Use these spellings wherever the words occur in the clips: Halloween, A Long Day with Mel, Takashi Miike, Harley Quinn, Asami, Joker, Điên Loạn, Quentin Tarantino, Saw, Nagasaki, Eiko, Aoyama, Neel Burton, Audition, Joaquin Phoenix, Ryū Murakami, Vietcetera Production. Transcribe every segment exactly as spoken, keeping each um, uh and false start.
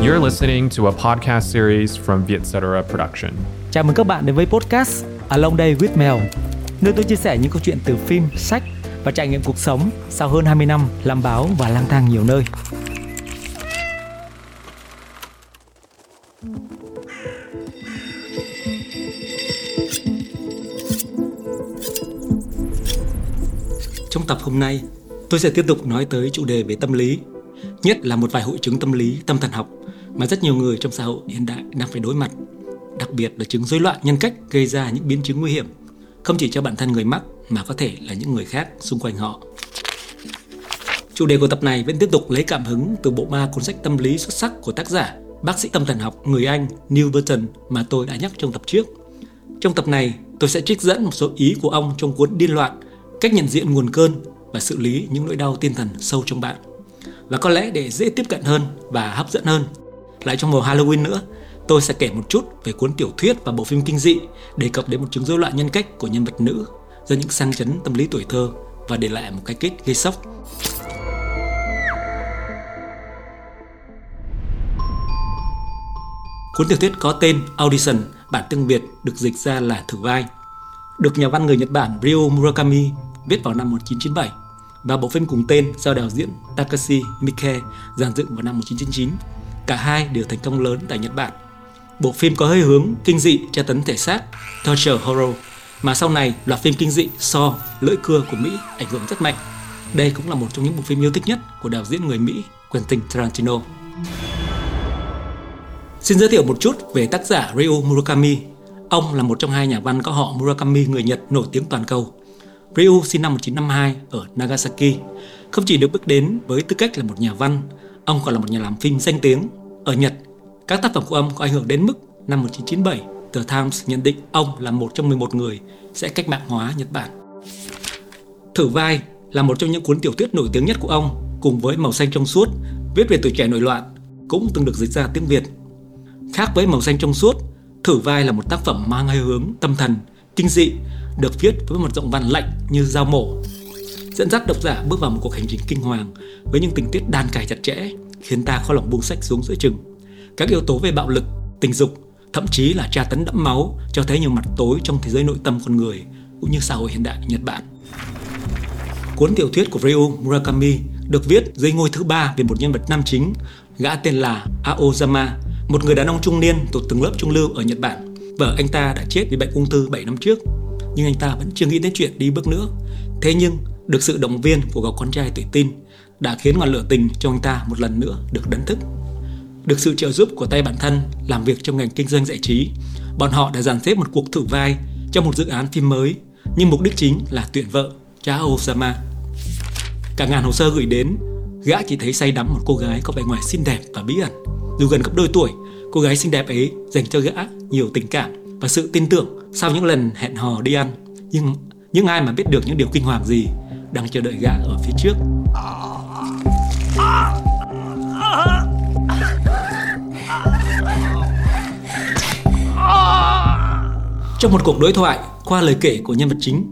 You're listening to a podcast series from Vietcetera Production. Chào mừng các bạn đến với podcast A Long Day with Mel, nơi tôi chia sẻ những câu chuyện từ phim, sách và trải nghiệm cuộc sống sau hơn hai mươi năm làm báo và lang thang nhiều nơi. Trong tập hôm nay, tôi sẽ tiếp tục nói tới chủ đề về tâm lý, nhất là một vài hội chứng tâm lý, tâm thần học mà rất nhiều người trong xã hội hiện đại đang phải đối mặt, đặc biệt là chứng rối loạn nhân cách gây ra những biến chứng nguy hiểm, không chỉ cho bản thân người mắc mà có thể là những người khác xung quanh họ. Chủ đề của tập này vẫn tiếp tục lấy cảm hứng từ bộ ba cuốn sách tâm lý xuất sắc của tác giả, bác sĩ tâm thần học người Anh Neel Burton mà tôi đã nhắc trong tập trước. Trong tập này, tôi sẽ trích dẫn một số ý của ông trong cuốn Điên Loạn, cách nhận diện nguồn cơn và xử lý những nỗi đau tinh thần sâu trong bạn. Và có lẽ để dễ tiếp cận hơn và hấp dẫn hơn, lại trong mùa Halloween nữa, tôi sẽ kể một chút về cuốn tiểu thuyết và bộ phim kinh dị đề cập đến một chứng rối loạn nhân cách của nhân vật nữ do những sang chấn tâm lý tuổi thơ và để lại một cái kết gây sốc. Cuốn tiểu thuyết có tên Audition, bản tiếng Việt được dịch ra là Thử Vai, được nhà văn người Nhật Bản Ryū Murakami viết vào năm một nghìn chín trăm chín mươi bảy, và bộ phim cùng tên do đạo diễn Takashi Miike dàn dựng vào năm một nghìn chín trăm chín mươi chín. Cả hai đều thành công lớn tại Nhật Bản. Bộ phim có hơi hướng kinh dị tra tấn thể xác, torture horror, mà sau này loạt phim kinh dị Saw, lưỡi cưa của Mỹ ảnh hưởng rất mạnh. Đây cũng là một trong những bộ phim yêu thích nhất của đạo diễn người Mỹ Quentin Tarantino. Xin giới thiệu một chút về tác giả Ryū Murakami. Ông là một trong hai nhà văn có họ Murakami người Nhật nổi tiếng toàn cầu. Ryu sinh năm một nghìn chín trăm năm mươi hai ở Nagasaki. Không chỉ được biết đến với tư cách là một nhà văn, ông còn là một nhà làm phim danh tiếng. Ở Nhật, các tác phẩm của ông có ảnh hưởng đến mức năm một nghìn chín trăm chín mươi bảy, The Times nhận định ông là một trong mười một người sẽ cách mạng hóa Nhật Bản. Thử Vai là một trong những cuốn tiểu thuyết nổi tiếng nhất của ông, cùng với Màu Xanh Trong Suốt, viết về tuổi trẻ nổi loạn, cũng từng được dịch ra tiếng Việt. Khác với Màu Xanh Trong Suốt, Thử Vai là một tác phẩm mang hơi hướng tâm thần, kinh dị, được viết với một giọng văn lạnh như dao mổ, dẫn dắt độc giả bước vào một cuộc hành trình kinh hoàng với những tình tiết đan cài chặt chẽ, khiến ta khó lòng buông sách xuống giữa chừng. Các yếu tố về bạo lực, tình dục, thậm chí là tra tấn đẫm máu cho thấy nhiều mặt tối trong thế giới nội tâm con người cũng như xã hội hiện đại Nhật Bản. Cuốn tiểu thuyết của Ryu Murakami được viết dưới ngôi thứ ba về một nhân vật nam chính, gã tên là Aoyama, một người đàn ông trung niên thuộc tầng lớp trung lưu ở Nhật Bản. Vợ anh ta đã chết vì bệnh ung thư bảy năm trước, nhưng anh ta vẫn chưa nghĩ đến chuyện đi bước nữa. Thế nhưng, được sự động viên của cậu con trai tuổi teen đã khiến ngọn lửa tình trong anh ta một lần nữa được đánh thức. Được sự trợ giúp của tay bản thân làm việc trong ngành kinh doanh giải trí, bọn họ đã dàn xếp một cuộc thử vai trong một dự án phim mới, nhưng mục đích chính là tuyển vợ, cha Aoyama. Cả ngàn hồ sơ gửi đến, gã chỉ thấy say đắm một cô gái có vẻ ngoài xinh đẹp và bí ẩn. Dù gần gấp đôi tuổi, cô gái xinh đẹp ấy dành cho gã nhiều tình cảm và sự tin tưởng sau những lần hẹn hò đi ăn. Nhưng những ai mà biết được những điều kinh hoàng gì đang chờ đợi gã ở phía trước. Trong một cuộc đối thoại qua lời kể của nhân vật chính,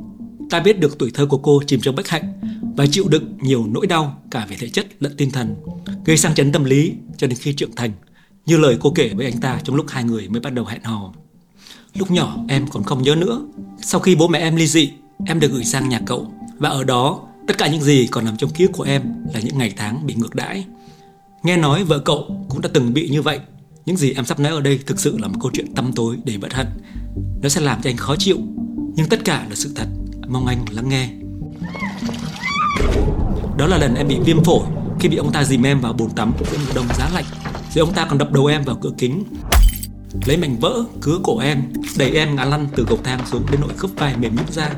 ta biết được tuổi thơ của cô chìm trong bất hạnh và chịu đựng nhiều nỗi đau cả về thể chất lẫn tinh thần, gây sang chấn tâm lý cho đến khi trưởng thành, như lời cô kể với anh ta trong lúc hai người mới bắt đầu hẹn hò. Lúc nhỏ em còn không nhớ nữa. Sau khi bố mẹ em ly dị, em được gửi sang nhà cậu. Và ở đó, tất cả những gì còn nằm trong ký ức của em là những ngày tháng bị ngược đãi. Nghe nói vợ cậu cũng đã từng bị như vậy. Những gì em sắp nói ở đây thực sự là một câu chuyện tăm tối đầy bất hận. Nó sẽ làm cho anh khó chịu, nhưng tất cả là sự thật. Mong anh lắng nghe. Đó là lần em bị viêm phổi khi bị ông ta dìm em vào bồn tắm giữa mùa đông giá lạnh. Rồi ông ta còn đập đầu em vào cửa kính, lấy mảnh vỡ cứa cổ em, đẩy em ngã lăn từ cầu thang xuống đến nỗi khớp vai mềm nhũn ra.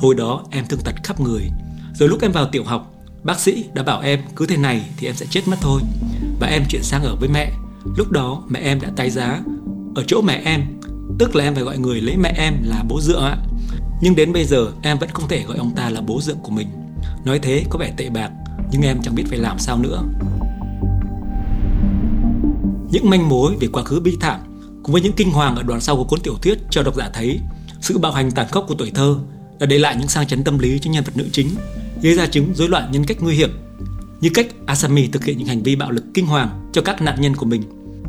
Hồi đó em thương tật khắp người. Rồi lúc em vào tiểu học, bác sĩ đã bảo em cứ thế này thì em sẽ chết mất thôi. Và em chuyển sang ở với mẹ. Lúc đó mẹ em đã tái giá ở chỗ mẹ em, tức là em phải gọi người lấy mẹ em là bố dượng ạ. Nhưng đến bây giờ em vẫn không thể gọi ông ta là bố dượng của mình. Nói thế có vẻ tệ bạc, nhưng em chẳng biết phải làm sao nữa. Những manh mối về quá khứ bi thảm cùng với những kinh hoàng ở đoạn sau của cuốn tiểu thuyết cho độc giả thấy sự bạo hành tàn khốc của tuổi thơ đã để lại những sang chấn tâm lý cho nhân vật nữ chính, gây ra chứng rối loạn nhân cách nguy hiểm, như cách Asami thực hiện những hành vi bạo lực kinh hoàng cho các nạn nhân của mình,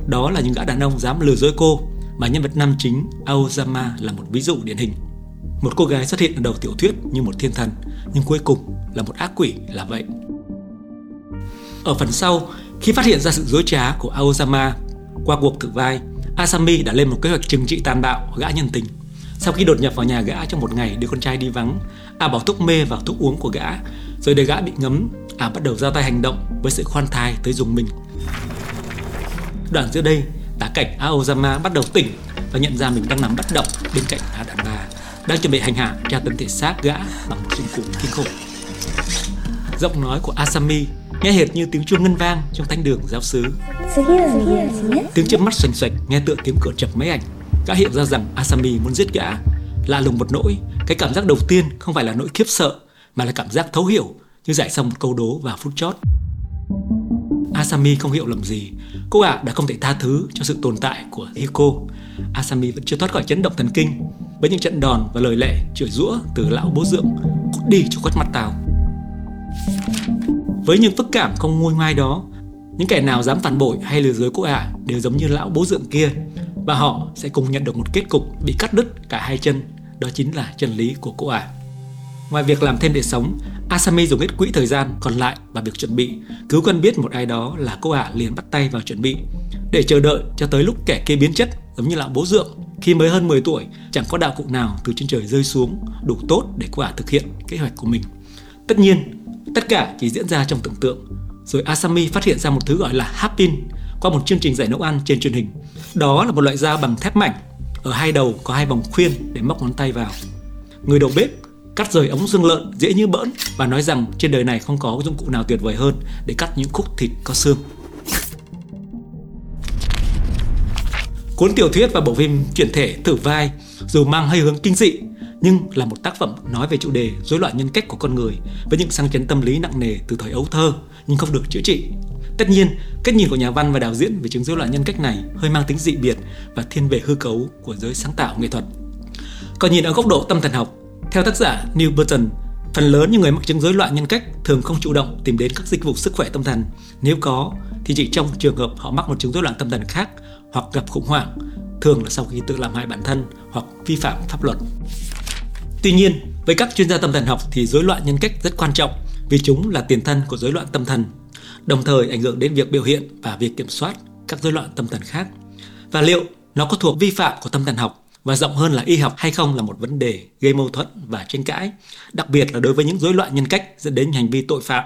đó là những gã đàn ông dám lừa dối cô, mà nhân vật nam chính Aoyama là một ví dụ điển hình. Một cô gái xuất hiện ở đầu tiểu thuyết như một thiên thần, nhưng cuối cùng là một ác quỷ là vậy. Ở phần sau, khi phát hiện ra sự dối trá của Aoyama qua cuộc thử vai, Asami đã lên một kế hoạch trừng trị tàn bạo gã nhân tình. Sau khi đột nhập vào nhà gã trong một ngày đưa con trai đi vắng, A bỏ thuốc mê vào thuốc uống của gã, rồi để gã bị ngấm, A bắt đầu ra tay hành động với sự khoan thai tới dùng mình. Đoạn giữa đây, tá cảnh Aoyama bắt đầu tỉnh và nhận ra mình đang nằm bất động bên cạnh A đàn bà, đang chuẩn bị hành hạ tra tấn thể xác gã bằng một dụng cụ kinh khủng. Giọng nói của Asami nghe hệt như tiếng chuông ngân vang trong thánh đường giáo xứ. Tiếng chớp mắt xoành xoạch nghe tựa tiếng cửa chập máy ảnh. Gã hiện ra rằng Asami muốn giết gã. Lạ lùng một nỗi, cái cảm giác đầu tiên không phải là nỗi khiếp sợ, mà là cảm giác thấu hiểu, như giải xong một câu đố vào phút chót. Asami không hiểu lầm gì, cô ạ à đã không thể tha thứ cho sự tồn tại của Eiko. Asami vẫn chưa thoát khỏi chấn động thần kinh với những trận đòn và lời lẽ chửi rủa từ lão bố dượng, cút đi cho quất mặt tao. Với những phức cảm không nguôi ngoai đó, những kẻ nào dám phản bội hay lừa dối cô ạ à đều giống như lão bố dượng kia, và họ sẽ cùng nhận được một kết cục bị cắt đứt cả hai chân, đó chính là chân lý của cô ạ à. Ngoài việc làm thêm để sống, Asami dùng hết quỹ thời gian còn lại vào việc chuẩn bị. Cứ quen biết một ai đó là cô ả à liền bắt tay vào chuẩn bị, để chờ đợi cho tới lúc kẻ kia biến chất giống như lão bố dượng. Khi mới hơn mười tuổi, chẳng có đạo cụ nào từ trên trời rơi xuống đủ tốt để cô ả à thực hiện kế hoạch của mình. Tất nhiên, tất cả chỉ diễn ra trong tưởng tượng. Rồi Asami phát hiện ra một thứ gọi là happin qua một chương trình giải nấu ăn trên truyền hình. Đó là một loại dao bằng thép mảnh, ở hai đầu có hai vòng khuyên để móc ngón tay vào. Người đầu bếp cắt rời ống xương lợn dễ như bỡn và nói rằng trên đời này không có dụng cụ nào tuyệt vời hơn để cắt những khúc thịt có xương. Cuốn tiểu thuyết và bộ phim chuyển thể thử vai dù mang hơi hướng kinh dị, nhưng là một tác phẩm nói về chủ đề rối loạn nhân cách của con người với những sang chấn tâm lý nặng nề từ thời ấu thơ nhưng không được chữa trị. Tất nhiên, cách nhìn của nhà văn và đạo diễn về chứng rối loạn nhân cách này hơi mang tính dị biệt và thiên về hư cấu của giới sáng tạo nghệ thuật. Còn nhìn ở góc độ tâm thần học, theo tác giả Neel Burton, phần lớn những người mắc chứng rối loạn nhân cách thường không chủ động tìm đến các dịch vụ sức khỏe tâm thần. Nếu có, thì chỉ trong trường hợp họ mắc một chứng rối loạn tâm thần khác hoặc gặp khủng hoảng, thường là sau khi tự làm hại bản thân hoặc vi phạm pháp luật. Tuy nhiên, với các chuyên gia tâm thần học thì rối loạn nhân cách rất quan trọng vì chúng là tiền thân của rối loạn tâm thần, đồng thời ảnh hưởng đến việc biểu hiện và việc kiểm soát các rối loạn tâm thần khác. Và liệu nó có thuộc vi phạm của tâm thần học và rộng hơn là y học hay không là một vấn đề gây mâu thuẫn và tranh cãi, đặc biệt là đối với những rối loạn nhân cách dẫn đến hành vi tội phạm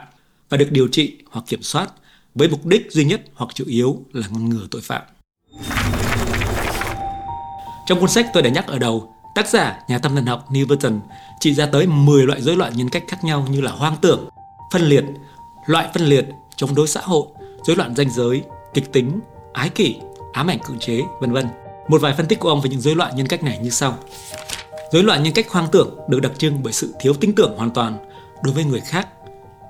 và được điều trị hoặc kiểm soát với mục đích duy nhất hoặc chủ yếu là ngăn ngừa tội phạm. Trong cuốn sách tôi đã nhắc ở đầu, tác giả nhà tâm thần học Neel Burton chỉ ra tới mười loại rối loạn nhân cách khác nhau như là hoang tưởng, phân liệt, loại phân liệt, chống đối xã hội, rối loạn ranh giới, kịch tính, ái kỷ, ám ảnh cưỡng chế, vân vân. Một vài phân tích của ông về những rối loạn nhân cách này như sau. Rối loạn nhân cách hoang tưởng được đặc trưng bởi sự thiếu tin tưởng hoàn toàn đối với người khác,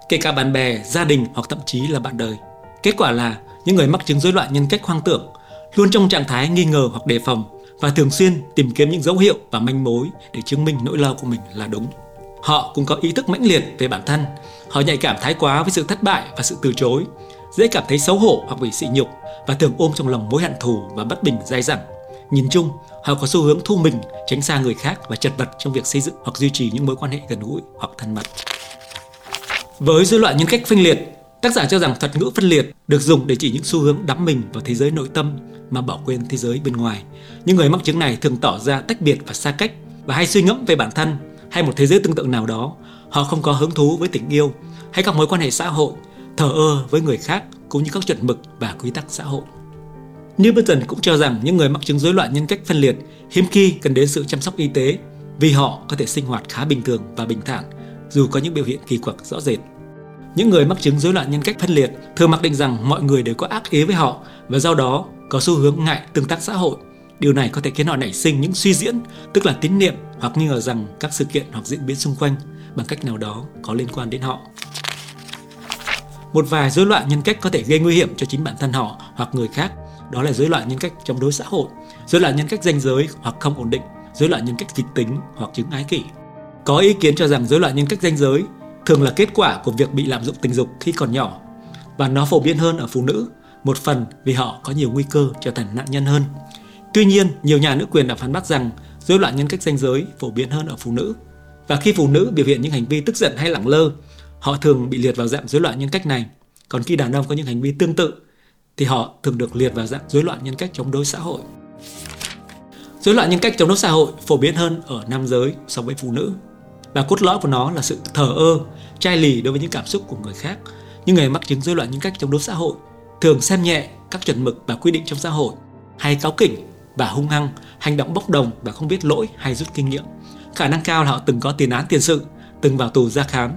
kể cả bạn bè, gia đình hoặc thậm chí là bạn đời. Kết quả là những người mắc chứng rối loạn nhân cách hoang tưởng luôn trong trạng thái nghi ngờ hoặc đề phòng và thường xuyên tìm kiếm những dấu hiệu và manh mối để chứng minh nỗi lo của mình là đúng. Họ cũng có ý thức mãnh liệt về bản thân, họ nhạy cảm thái quá với sự thất bại và sự từ chối, dễ cảm thấy xấu hổ hoặc bị sỉ nhục và thường ôm trong lòng mối hận thù và bất bình dai dẳng. Nhìn chung, họ có xu hướng thu mình, tránh xa người khác và chật vật trong việc xây dựng hoặc duy trì những mối quan hệ gần gũi hoặc thân mật. Với rối loạn nhân cách phân liệt, tác giả cho rằng thuật ngữ phân liệt được dùng để chỉ những xu hướng đắm mình vào thế giới nội tâm mà bỏ quên thế giới bên ngoài. Những người mắc chứng này thường tỏ ra tách biệt và xa cách và hay suy ngẫm về bản thân hay một thế giới tương tự nào đó. Họ không có hứng thú với tình yêu hay các mối quan hệ xã hội, thờ ơ với người khác cũng như các chuẩn mực và quy tắc xã hội. Neel Burton cũng cho rằng những người mắc chứng rối loạn nhân cách phân liệt hiếm khi cần đến sự chăm sóc y tế vì họ có thể sinh hoạt khá bình thường và bình thản dù có những biểu hiện kỳ quặc rõ rệt. Những người mắc chứng rối loạn nhân cách phân liệt thường mặc định rằng mọi người đều có ác ý với họ và do đó có xu hướng ngại tương tác xã hội. Điều này có thể khiến họ nảy sinh những suy diễn, tức là tín niệm hoặc nghi ngờ rằng các sự kiện hoặc diễn biến xung quanh bằng cách nào đó có liên quan đến họ. Một vài rối loạn nhân cách có thể gây nguy hiểm cho chính bản thân họ hoặc người khác. Đó là rối loạn nhân cách chống đối xã hội, rối loạn nhân cách ranh giới hoặc không ổn định, rối loạn nhân cách kịch tính hoặc chứng ái kỷ. Có ý kiến cho rằng rối loạn nhân cách ranh giới thường là kết quả của việc bị lạm dụng tình dục khi còn nhỏ và nó phổ biến hơn ở phụ nữ một phần vì họ có nhiều nguy cơ trở thành nạn nhân hơn. Tuy nhiên, nhiều nhà nữ quyền đã phán bác rằng rối loạn nhân cách ranh giới phổ biến hơn ở phụ nữ, và khi phụ nữ biểu hiện những hành vi tức giận hay lẳng lơ, họ thường bị liệt vào dạng rối loạn nhân cách này. Còn khi đàn ông có những hành vi tương tự thì họ thường được liệt vào dạng rối loạn nhân cách chống đối xã hội. Rối loạn nhân cách chống đối xã hội phổ biến hơn ở nam giới so với phụ nữ, và cốt lõi của nó là sự thờ ơ, chai lì đối với những cảm xúc của người khác. Những người mắc chứng rối loạn nhân cách chống đối xã hội thường xem nhẹ các chuẩn mực và quy định trong xã hội, hay cáu kỉnh và hung hăng, hành động bốc đồng và không biết lỗi hay rút kinh nghiệm. Khả năng cao là họ từng có tiền án tiền sự, từng vào tù ra khám.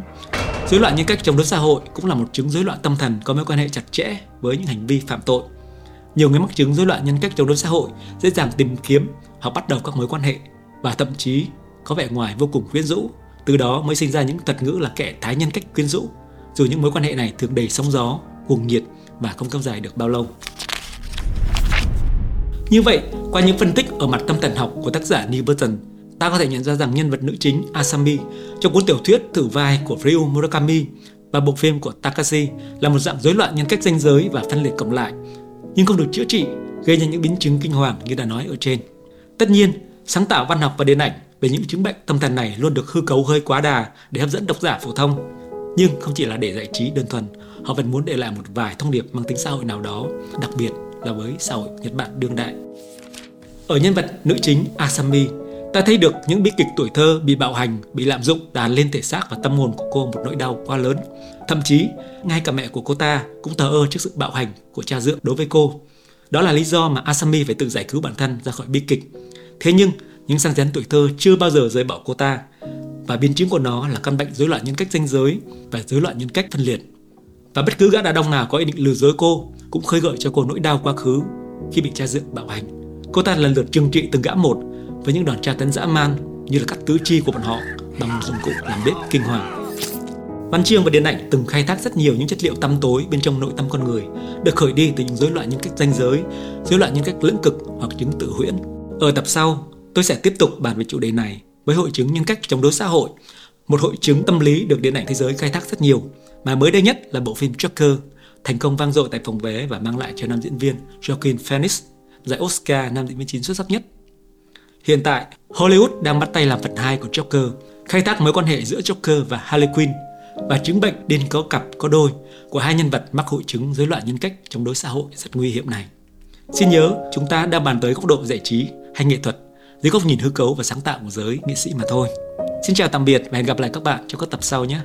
Rối loạn nhân cách chống đối xã hội cũng là một chứng rối loạn tâm thần có mối quan hệ chặt chẽ với những hành vi phạm tội. Nhiều người mắc chứng rối loạn nhân cách chống đối xã hội dễ dàng tìm kiếm hoặc bắt đầu các mối quan hệ, và thậm chí có vẻ ngoài vô cùng quyến rũ, từ đó mới sinh ra những thuật ngữ là kẻ thái nhân cách quyến rũ, dù những mối quan hệ này thường đầy sóng gió, cuồng nhiệt và không kéo dài được bao lâu. Như vậy, qua những phân tích ở mặt tâm thần học của tác giả Neel Burton, ta có thể nhận ra rằng nhân vật nữ chính Asami trong cuốn tiểu thuyết thử vai của Ryu Murakami và bộ phim của Takashi là một dạng rối loạn nhân cách ranh giới và phân liệt cộng lại, nhưng không được chữa trị, gây ra những biến chứng kinh hoàng như đã nói ở trên. Tất nhiên, sáng tạo văn học và điện ảnh về những chứng bệnh tâm thần này luôn được hư cấu hơi quá đà để hấp dẫn độc giả phổ thông. Nhưng không chỉ là để giải trí đơn thuần, họ vẫn muốn để lại một vài thông điệp mang tính xã hội nào đó, đặc biệt là với xã hội Nhật Bản đương đại. Ở nhân vật nữ chính Asami, ta thấy được những bi kịch tuổi thơ bị bạo hành, bị lạm dụng đàn lên thể xác và tâm hồn của cô một nỗi đau quá lớn. Thậm chí, ngay cả mẹ của cô ta cũng thờ ơ trước sự bạo hành của cha dượng đối với cô. Đó là lý do mà Asami phải tự giải cứu bản thân ra khỏi bi kịch. Thế nhưng, những sang chấn tuổi thơ chưa bao giờ rời bỏ cô ta, và biến chứng của nó là căn bệnh rối loạn nhân cách ranh giới và rối loạn nhân cách phân liệt. Và bất cứ gã đàn ông nào có ý định lừa dối cô cũng khơi gợi cho cô nỗi đau quá khứ khi bị cha dượng bạo hành. Cô ta lần lượt trừng trị từng gã một với những đòn tra tấn dã man như là cắt tứ chi của bọn họ bằng một dụng cụ làm bếp kinh hoàng. Văn chương và điện ảnh từng khai thác rất nhiều những chất liệu tăm tối bên trong nội tâm con người, được khởi đi từ những rối loạn nhân cách ranh giới, rối loạn nhân cách lưỡng cực hoặc chứng tự huyễn. Ở tập sau, tôi sẽ tiếp tục bàn về chủ đề này với hội chứng nhân cách chống đối xã hội, một hội chứng tâm lý được điện ảnh thế giới khai thác rất nhiều, mà mới đây nhất là bộ phim Joker, thành công vang dội tại phòng vé và mang lại cho nam diễn viên Joaquin Phoenix giải Oscar nam diễn viên chính xuất sắc nhất. Hiện tại, Hollywood đang bắt tay làm phần hai của Joker, khai thác mối quan hệ giữa Joker và Harley Quinn và chứng bệnh điên có cặp có đôi của hai nhân vật mắc hội chứng rối loạn nhân cách chống đối xã hội rất nguy hiểm này. Xin nhớ, chúng ta đang bàn tới góc độ giải trí hay nghệ thuật, dưới góc nhìn hư cấu và sáng tạo của giới nghệ sĩ mà thôi. Xin chào tạm biệt và hẹn gặp lại các bạn trong các tập sau nhé.